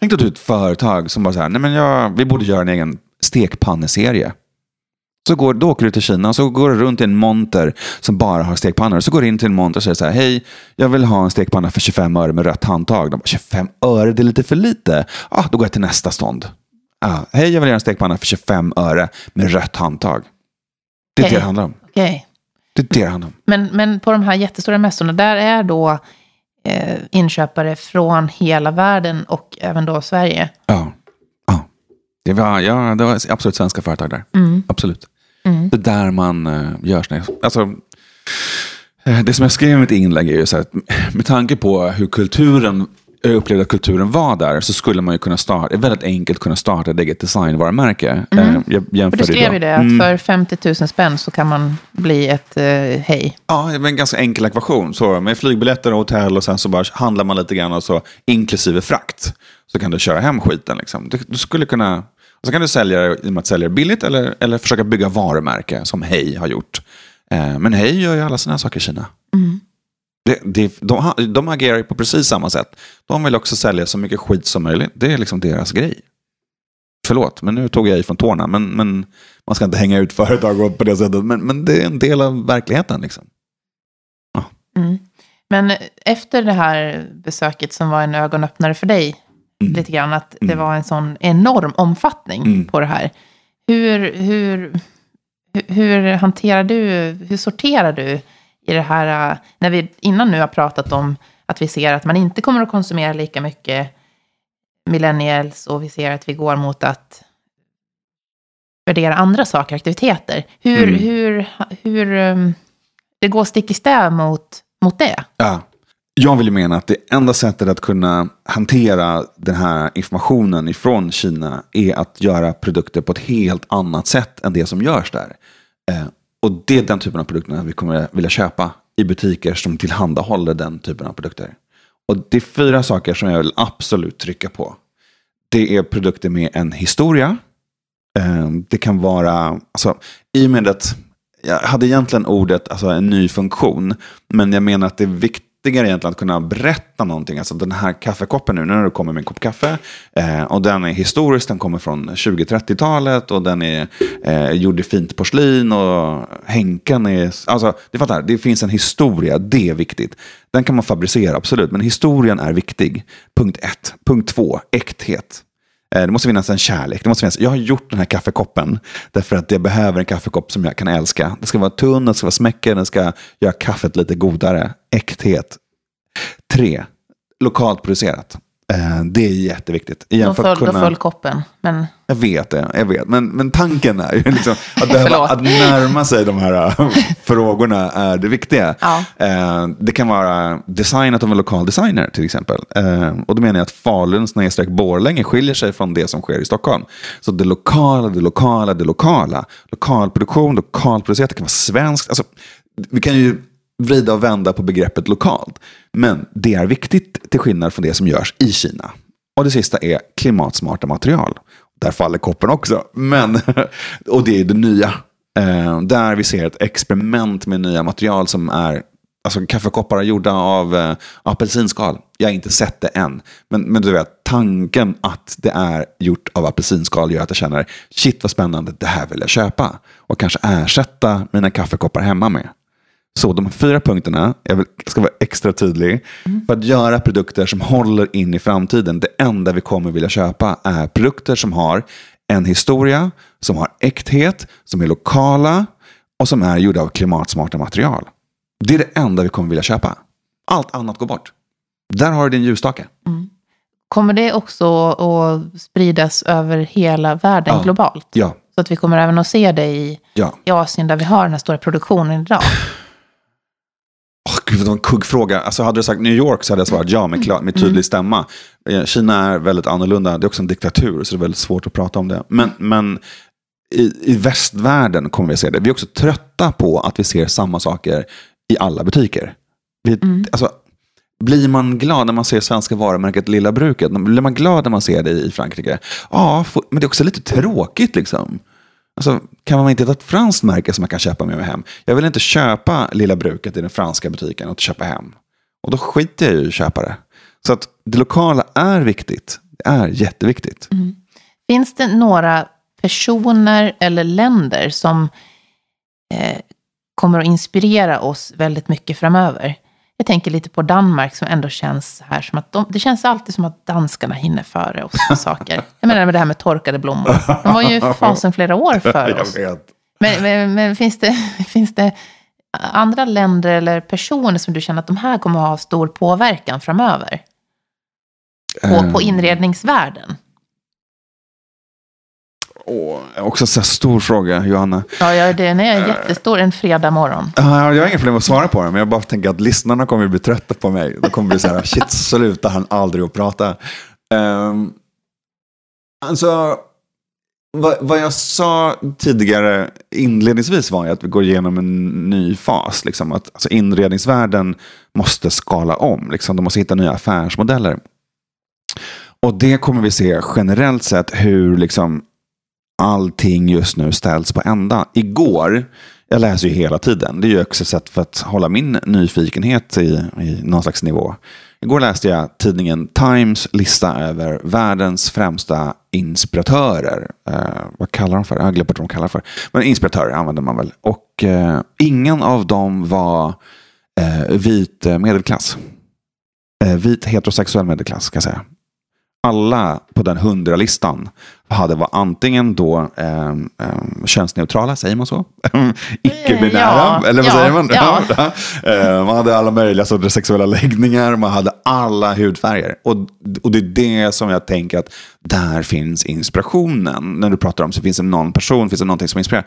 ett företag som bara så här, nej men vi borde göra en egen stekpanneserie. Så då åker du till Kina och så går du runt i en monter som bara har stekpannor. Så går du in till en monter och säger så här, hej, jag vill ha en stekpanna för 25 öre med rött handtag. De bara, 25 öre, det är lite för lite. Då går jag till nästa stånd. Hej, jag vill ha en stekpanna för 25 öre med rött handtag. Det är det handlar om. Okej. Det är det handlar om. Men på de här jättestora mässorna, där är då inköpare från hela världen och även då Sverige. Ja. Det var absolut svenska företag där. Mm. Absolut. Mm. Det där man gör sig. Alltså, det som jag skrev i mitt inlägg är ju så här, att med tanke på hur kulturen var där, så skulle man ju kunna väldigt enkelt kunna starta ett eget designvarumärke. Jag för du skrev ju det, att för 50 000 spänn så kan man bli ett hej. Ja, en ganska enkel ekvation. Så med flygbiljetter och hotell och sen så bara handlar man lite grann och så, inklusive frakt, så kan du köra hem skiten liksom. Du skulle kunna, så kan du sälja i och med att sälja billigt eller försöka bygga varumärke som Hej har gjort. Men Hej gör ju alla sina saker i Kina. Mm. De agerar på precis samma sätt. De vill också sälja så mycket skit som möjligt. Det är liksom deras grej. Förlåt, men nu tog jag i från tårna. Men man ska inte hänga ut företag på det sättet. Men det är en del av verkligheten liksom. Ja. Mm. Men efter det här besöket som var en ögonöppnare för dig, lite grann, att det var en sån enorm omfattning på det här. Hur hanterar du, hur sorterar du i det här, när vi innan nu har pratat om att vi ser att man inte kommer att konsumera lika mycket millennials, och vi ser att vi går mot att värdera andra saker, aktiviteter. Hur det går stick i stäv mot det? Ja. Jag vill ju mena att det enda sättet att kunna hantera den här informationen ifrån Kina är att göra produkter på ett helt annat sätt än det som görs där. Och det är den typen av produkter vi kommer vilja köpa i butiker som tillhandahåller den typen av produkter. Och det är 4 saker som jag vill absolut trycka på. Det är produkter med en historia. Det kan vara, alltså, i och med att jag hade egentligen ordet, alltså en ny funktion, men jag menar att det är viktigare egentligen att kunna berätta någonting. Alltså den här kaffekoppen nu, när du kommer med en kopp kaffe, och den är historisk, den kommer från 20-30-talet och den är gjord i fint porslin och hänkan är, alltså det fattar, det finns en historia, det är viktigt. Den kan man fabricera, absolut, men historien är viktig. Punkt 1. Punkt 2, äkthet. Det måste finnas en kärlek. Det måste finnas, jag har gjort den här kaffekoppen därför att jag behöver en kaffekopp som jag kan älska. Den ska vara tunn, den ska vara smäcker, den ska göra kaffet lite godare. Äkthet. 3. Lokalt producerat. Det är jätteviktigt. Igen, för att kunna... Då föll koppen. Men... Jag vet. Men tanken är ju liksom att närma sig de här frågorna är det viktiga. Ja. Det kan vara designat av en lokal designer till exempel. Och då menar jag att Falun/Borlänge skiljer sig från det som sker i Stockholm. Så det lokala. Lokalproducerat, det kan vara svenskt. Alltså, vi kan ju... vrida och vända på begreppet lokalt. Men det är viktigt till skillnad från det som görs i Kina. Och det sista är klimatsmarta material. Där faller koppen också. Men, och det är det nya. Där vi ser ett experiment med nya material som är... Alltså kaffekoppar gjorda av apelsinskal. Jag har inte sett det än. Men du vet, tanken att det är gjort av apelsinskal gör att jag känner shit vad spännande, det här vill jag köpa. Och kanske ersätta mina kaffekoppar hemma med. Så de 4 punkterna, jag ska vara extra tydlig, för att göra produkter som håller in i framtiden. Det enda vi kommer vilja köpa är produkter som har en historia, som har äkthet, som är lokala och som är gjorda av klimatsmarta material. Det är det enda vi kommer vilja köpa. Allt annat går bort. Där har du din ljusstake. Mm. Kommer det också att spridas över hela världen globalt? Ja. Så att vi kommer även att se det i Asien där vi har den här stora produktionen idag. Gud, det var en kuggfråga. Alltså hade du sagt New York så hade jag svarat ja med tydlig stämma. Kina är väldigt annorlunda. Det är också en diktatur så det är väldigt svårt att prata om det. Men i västvärlden kommer vi se det. Vi är också trötta på att vi ser samma saker i alla butiker. Alltså, blir man glad när man ser svenska varumärket Lilla Bruket? Blir man glad när man ser det i Frankrike? Ja, men det är också lite tråkigt liksom. Alltså, kan man inte hitta ett franskt märke som man kan köpa med mig hem? Jag vill inte köpa Lilla Bruket i den franska butiken och köpa hem. Och då skiter jag ju i köpare. Så att det lokala är viktigt. Det är jätteviktigt. Mm. Finns det några personer eller länder som kommer att inspirera oss väldigt mycket framöver? Jag tänker lite på Danmark som ändå känns här som att det känns alltid som att danskarna hinner före oss på saker. Jag menar med det här med torkade blommor. De var ju fasen flera år för oss. Men finns det andra länder eller personer som du känner att de här kommer att ha stor påverkan framöver? På inredningsvärlden? Också en så stor fråga, Johanna. Ja, den är jättestor en fredag morgon. Jag har inget problem att svara på den, men jag bara tänker att lyssnarna kommer att bli trötta på mig. Då kommer vi säga, shit, sluta han aldrig att prata. Alltså, vad jag sa tidigare inledningsvis var att vi går igenom en ny fas. Liksom, att, alltså, inredningsvärlden måste skala om. Liksom, de måste hitta nya affärsmodeller. Och det kommer vi se generellt sett hur liksom allting just nu ställs på ända. Igår, jag läser ju hela tiden. Det är ju också ett sätt för att hålla min nyfikenhet i någon slags nivå. Igår läste jag tidningen Times lista över världens främsta inspiratörer. Vad kallar de för? Jag har glömt vad de kallar för. Men inspiratörer använder man väl. Och ingen av dem var vit medelklass. Vit heterosexuell medelklass ska jag säga. Alla på den 100-listan hade var antingen då könsneutrala, säger man så? Icke-binära, eller vad säger man? Ja. Man hade alla möjliga sorters sexuella läggningar, man hade alla hudfärger. Och det är det som jag tänker att där finns inspirationen. När du pratar om så finns det någon person, finns det någonting som inspirerar.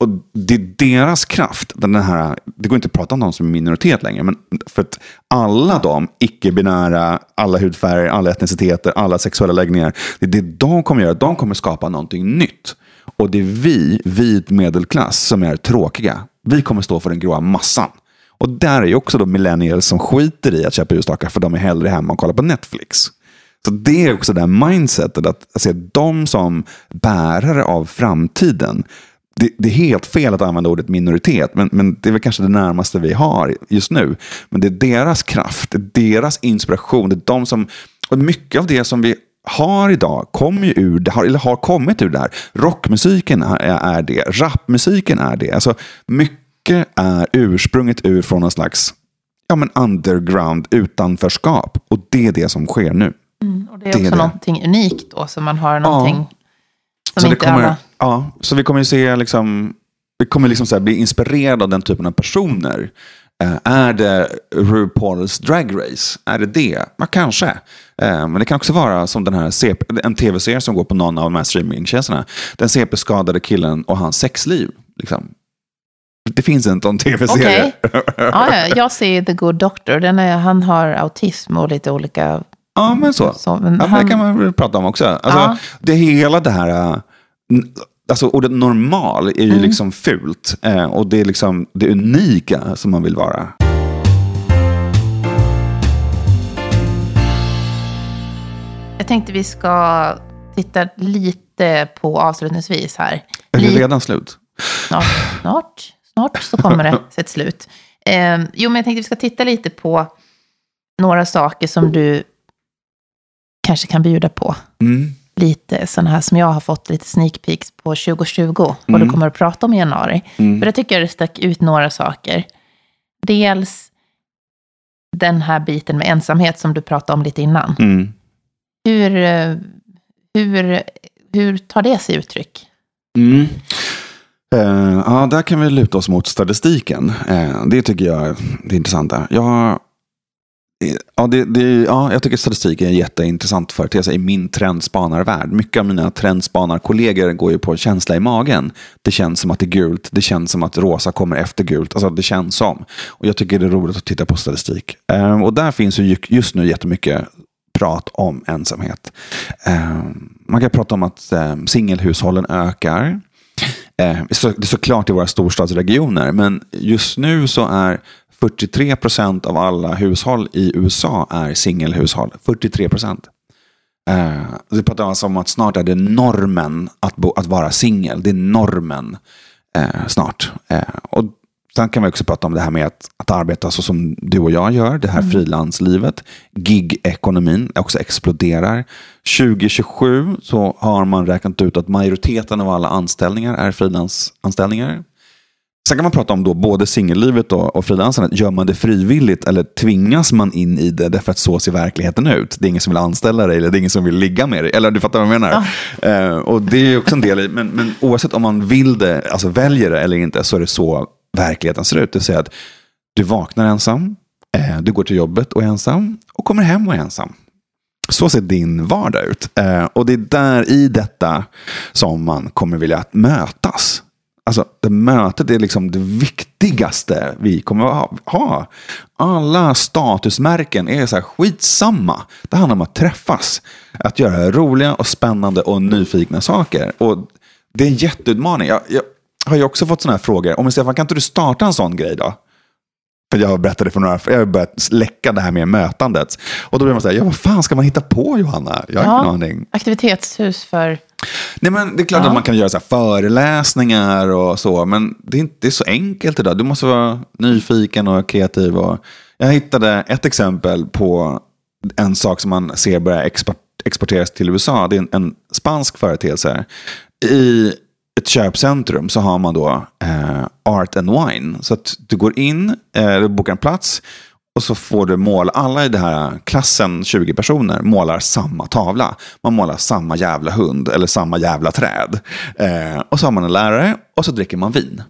Och det är deras kraft. Den här, det går inte att prata om någon som är minoritet längre. Men för att alla de icke-binära, alla hudfärger, alla etniciteter, alla sexuella läggningar. Det de kommer göra. De kommer skapa någonting nytt. Och det är vi, vid medelklass, som är tråkiga. Vi kommer stå för den gråa massan. Och där är ju också de millennials som skiter i att köpa ljusstakar. För de är hellre hemma och kollar på Netflix. Så det är också det här mindsetet. Att se de som bärare av framtiden. Det är helt fel att använda ordet minoritet, men det är väl kanske det närmaste vi har just nu. Men det är deras kraft, det är deras inspiration, det är de som... Och mycket av det som vi har idag kommer ju ur det här, eller har kommit ur det här. Rockmusiken är det, rapmusiken är det. Alltså mycket är ursprunget ur från en slags underground utanförskap. Och det är det som sker nu. Mm, och det är också någonting unikt då, så man har någonting... Ja. Så, så vi kommer ju se liksom, vi kommer liksom så här bli inspirerade av den typen av personer Är det RuPaul's Drag Race? Är det det? Ja, kanske. Men det kan också vara som den här en tv-serie som går på någon av de här streamingtjänsterna. Den CP-skadade killen och hans sexliv. Liksom. Det finns inte en tv-serie. Okay. Ja, jag ser The Good Doctor. Han har autism och lite olika... Ja, men så. Men han... Det kan man prata om också. Alltså, ja. Det hela det här... Alltså ordet normal är ju liksom fult. Och det är liksom det unika som man vill vara. Jag tänkte vi ska titta lite på avslutningsvis här. Är det redan slut? Snart så kommer det ett slut. Jo, men jag tänkte vi ska titta lite på några saker som du kanske kan bjuda på. Mm. Lite sådana här som jag har fått lite sneak peeks på 2020 och du kommer att prata om i januari. För det tycker jag det stack ut några saker. Dels den här biten med ensamhet som du pratade om lite innan. Mm. Hur tar det sig uttryck? Ja, där kan vi luta oss mot statistiken. Det tycker jag är det intressanta. Jag tycker statistik är en jätteintressant företeelse i min trendspanarvärld. Mycket av mina trendspanarkollegor går ju på känsla i magen. Det känns som att det är gult. Det känns som att rosa kommer efter gult. Alltså det känns som. Och jag tycker det är roligt att titta på statistik. Och där finns ju just nu jättemycket prat om ensamhet. Man kan prata om att singelhushållen ökar. Det är såklart i våra storstadsregioner. Men just nu så är... 43% av alla hushåll i USA är singelhushåll. 43%. Det pratar alltså om att snart är det normen att vara singel. Det är normen snart. Och sen kan vi också prata om det här med att arbeta så som du och jag gör. Det här frilanslivet. Gig-ekonomin också exploderar. 2027 så har man räknat ut att majoriteten av alla anställningar är frilansanställningar. Sen kan man prata om då både singellivet och frilansandet. Gör man det frivilligt eller tvingas man in i det därför att så ser verkligheten ut? Det är ingen som vill anställa dig eller det är ingen som vill ligga med dig. Eller du fattar vad jag menar. Ja. Och det är också en del i, men oavsett om man vill det, alltså väljer det eller inte, så är det så verkligheten ser ut. Det vill säga att du vaknar ensam, du går till jobbet och är ensam och kommer hem och är ensam. Så ser din vardag ut. Och det är där i detta som man kommer vilja att mötas. Alltså det mötet är liksom det viktigaste vi kommer att ha. Alla statusmärken är så här skitsamma. Det handlar om att träffas. Att göra roliga och spännande och nyfikna saker. Och det är en jätteutmaning. Jag har ju också fått såna här frågor. Om Stefan, kan inte du starta en sån grej då? För jag berättade jag har börjat läcka det här med mötandet. Och då blir man så här, vad fan ska man hitta på, Johanna? Jag har ingen aning. Aktivitetshus för... Nej, men det är klart att man kan göra så här föreläsningar och så, men det är så enkelt idag. Du måste vara nyfiken och kreativ. Och jag hittade ett exempel på en sak som man ser börja exporteras till USA. Det är en spansk företeelse. I ett köpcentrum så har man då Art and Wine. Så att du går in, du bokar en plats och så får du måla. Alla i den här klassen, 20 personer, målar samma tavla. Man målar samma jävla hund eller samma jävla träd. Och så har man en lärare och så dricker man vin.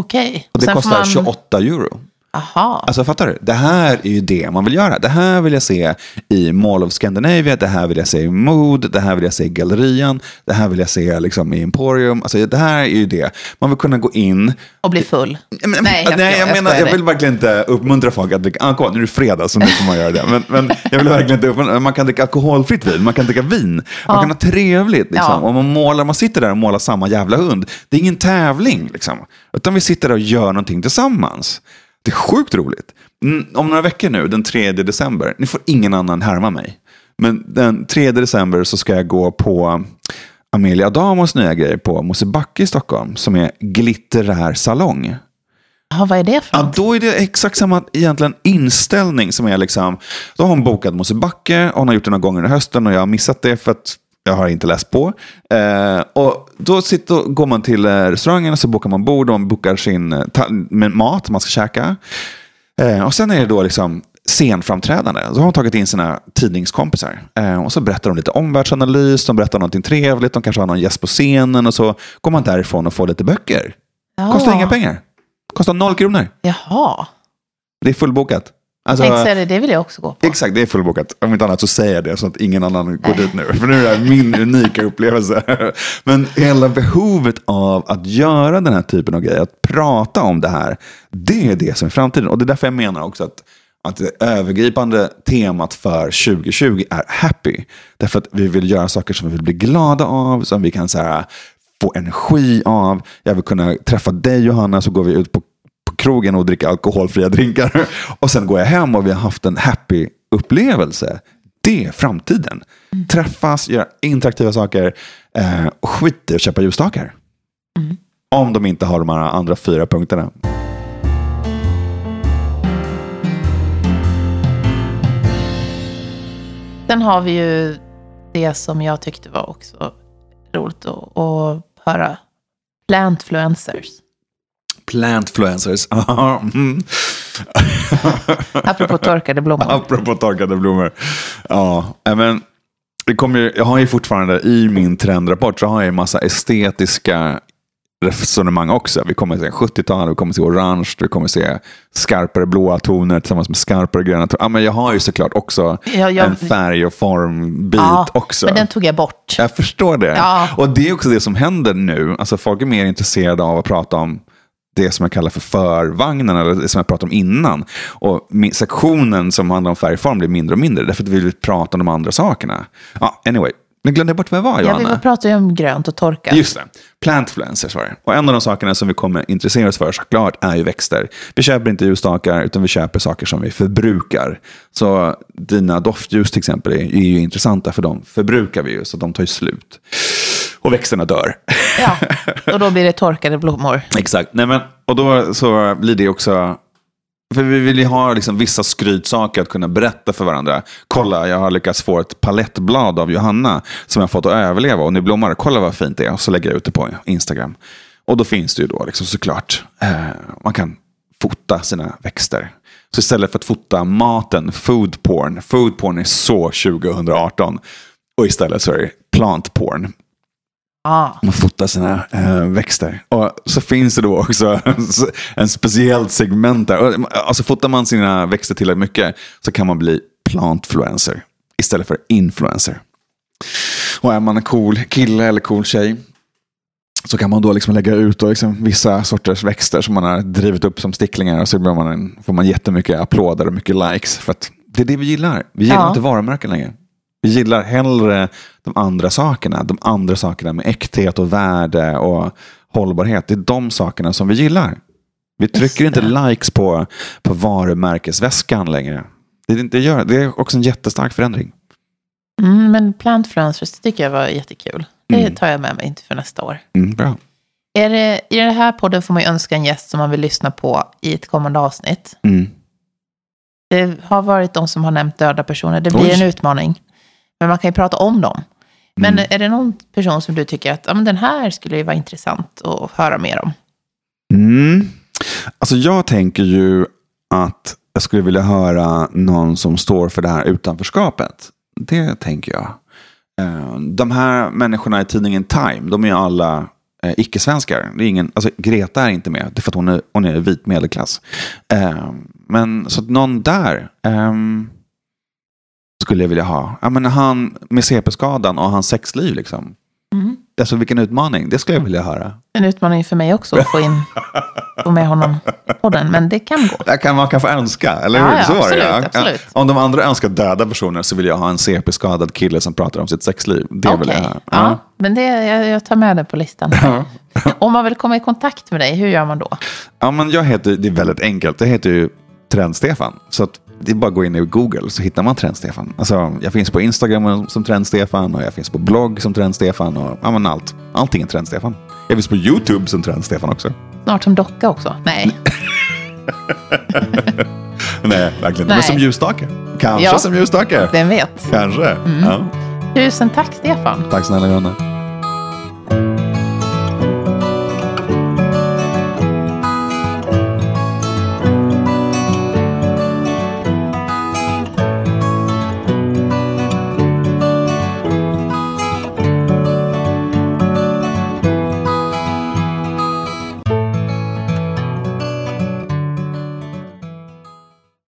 Okej. Och det kostar 28 euro. Aha. Alltså fattar du? Det här är ju det man vill göra. Det här vill jag se i Mall of Scandinavia. Det här vill jag se i Mood. Det här vill jag se i Gallerian. Det här vill jag se liksom i Emporium. Alltså det här är ju det. Man vill kunna gå in... Och bli full. Jag vill verkligen inte uppmuntra folk att dricka alkohol. Nu är det fredag så nu får man göra det. Men jag vill verkligen inte uppmuntra. Man kan dricka alkoholfritt vin. Man kan dricka vin. Ja. Man kan ha trevligt. Liksom. Ja. Och man sitter där och målar samma jävla hund. Det är ingen tävling. Liksom. Utan vi sitter där och gör någonting tillsammans. Det är sjukt roligt. Om några veckor nu, den 3 december. Ni får ingen annan härma mig. Men den 3 december så ska jag gå på Amelia Adamos nya grej på Mosebacke i Stockholm. Som är glitterär salong. Ja, vad är det för något? Ja, då är det exakt samma egentligen inställning som är liksom... Då har hon bokat Mosebacke. Hon har gjort det några gånger under hösten och jag har missat det för att... Jag har inte läst på. Och då går man till restaurangen och så bokar man bord. De bokar sin med mat man ska käka. Och sen är det då liksom scenframträdande. Så har de tagit in sina tidningskompisar. Och så berättar de lite omvärldsanalys. De berättar någonting trevligt. De kanske har någon gäst på scenen. Och så går man därifrån och får lite böcker. Ja. Kostar inga pengar. Kostar 0 kronor. Jaha. Det är fullbokat. Alltså, exakt, det vill jag också gå på. Exakt, det är fullbokat. Om inte annat så säger jag det så att ingen annan går dit nu. För nu är det min unika upplevelse. Men hela behovet av att göra den här typen av grejer, att prata om det här, det är det som är framtiden. Och det är därför jag menar också att det övergripande temat för 2020 är happy. Därför att vi vill göra saker som vi vill bli glada av, som vi kan så här, få energi av. Jag vill kunna träffa dig, Johanna, så går vi ut på krogen och dricker alkoholfria drinkar. Och sen går jag hem och vi har haft en happy upplevelse. Det är framtiden. Mm. Träffas, göra interaktiva saker och skiter och köpa ljusstakar. Mm. Om de inte har de här andra 4 punkterna. Sen har vi ju det som jag tyckte var också roligt att höra. Plantfluencers. Plantfluencers. Apropå torkade blommor. Ja, men jag har ju fortfarande i min trendrapport så har jag en massa estetiska resonemang också. Vi kommer att se 70-tal, vi kommer att se orange, vi kommer att se skarpare blåa toner tillsammans med skarpare gröna toner. Ja, men jag har ju såklart också en färg- och formbit också. Men den tog jag bort. Jag förstår det. Ja. Och det är också det som händer nu. Alltså folk är mer intresserade av att prata om det som jag kallar för förvagnen, eller det som jag pratade om innan. Och sektionen som handlar om färgform blir mindre och mindre, därför att vi vill prata om de andra sakerna. Ja, anyway. Men glömde bort vad jag var, Johanna. Ja, vi pratade ju om grönt och torka. Just det. Plantfluencers var det. Och en av de sakerna som vi kommer intressera oss för såklart är ju växter. Vi köper inte ljusstakar utan vi köper saker som vi förbrukar. Så dina doftljus till exempel är ju intressanta för dem. Förbrukar vi ju så de tar ju slut. Och växterna dör. Ja, och då blir det torkade blommor. Exakt. Nej, men, och då så blir det också... För vi vill ju ha liksom vissa skrytsaker att kunna berätta för varandra. Kolla, jag har lyckats få ett palettblad av Johanna som jag har fått att överleva. Och nu blommar, kolla vad fint det är. Och så lägger jag ut det på Instagram. Och då finns det ju då liksom såklart, man kan fota sina växter. Så istället för att fota maten, food porn är så 2018. Och istället så är det plant porn. Man fotar sina växter. Och så finns det då också en speciellt segment där. Alltså fotar man sina växter tillräckligt mycket så kan man bli plantfluencer istället för influencer. Och är man en cool kille eller cool tjej så kan man då liksom lägga ut då liksom vissa sorters växter som man har drivit upp som sticklingar. Och så får man jättemycket applåder och mycket likes. För att det är det vi gillar. Vi gillar inte varumärken längre. Vi gillar hellre de andra sakerna med äkthet och värde och hållbarhet. Det är de sakerna som vi gillar. Vi trycker inte likes på varumärkesväskan längre. Det är också en jättestark förändring. Men plantfluencers, det tycker jag var jättekul. Det tar jag med mig inte för nästa år. Bra. I den här podden får man ju önska en gäst som man vill lyssna på i ett kommande avsnitt. Det har varit de som har nämnt döda personer. Det blir en utmaning. Men man kan ju prata om dem. Men är det någon person som du tycker att den här skulle ju vara intressant att höra mer om? Alltså jag tänker ju att jag skulle vilja höra någon som står för det här utanförskapet. Det tänker jag. De här människorna i tidningen Time, de är ju alla icke-svenskar. Det är ingen, alltså Greta är inte med. Det är för att hon är vit medelklass. Men så att någon där... skulle jag vilja ha. Ja, men han med CP-skadan och hans sexliv liksom. Alltså vilken utmaning. Det skulle jag vilja höra. En utmaning för mig också att få med honom i podden. Men det kan gå. Det kan man kanske önska. Eller hur? Ja, så var absolut, det. Absolut. Om de andra önskar döda personer så vill jag ha en CP-skadad kille som pratar om sitt sexliv. Det vill jag ha. Ja. Men det, jag tar med det på listan. Ja. Om man vill komma i kontakt med dig, hur gör man då? Ja, men det är väldigt enkelt. Jag heter ju Trendstefan. Så att det är bara att gå in i Google så hittar man Trendstefan. Alltså, jag finns på Instagram som Trendstefan och jag finns på blogg som Trendstefan och allting är Trendstefan. Jag finns på YouTube som Trendstefan också. Snart som docka också. Nej. Nej, verkligen. Nej. Men som ljusstake. Kanske som ljusstake. Vem vet. Kanske. Ja. Tusen tack, Stefan. Tack snälla, Johanna.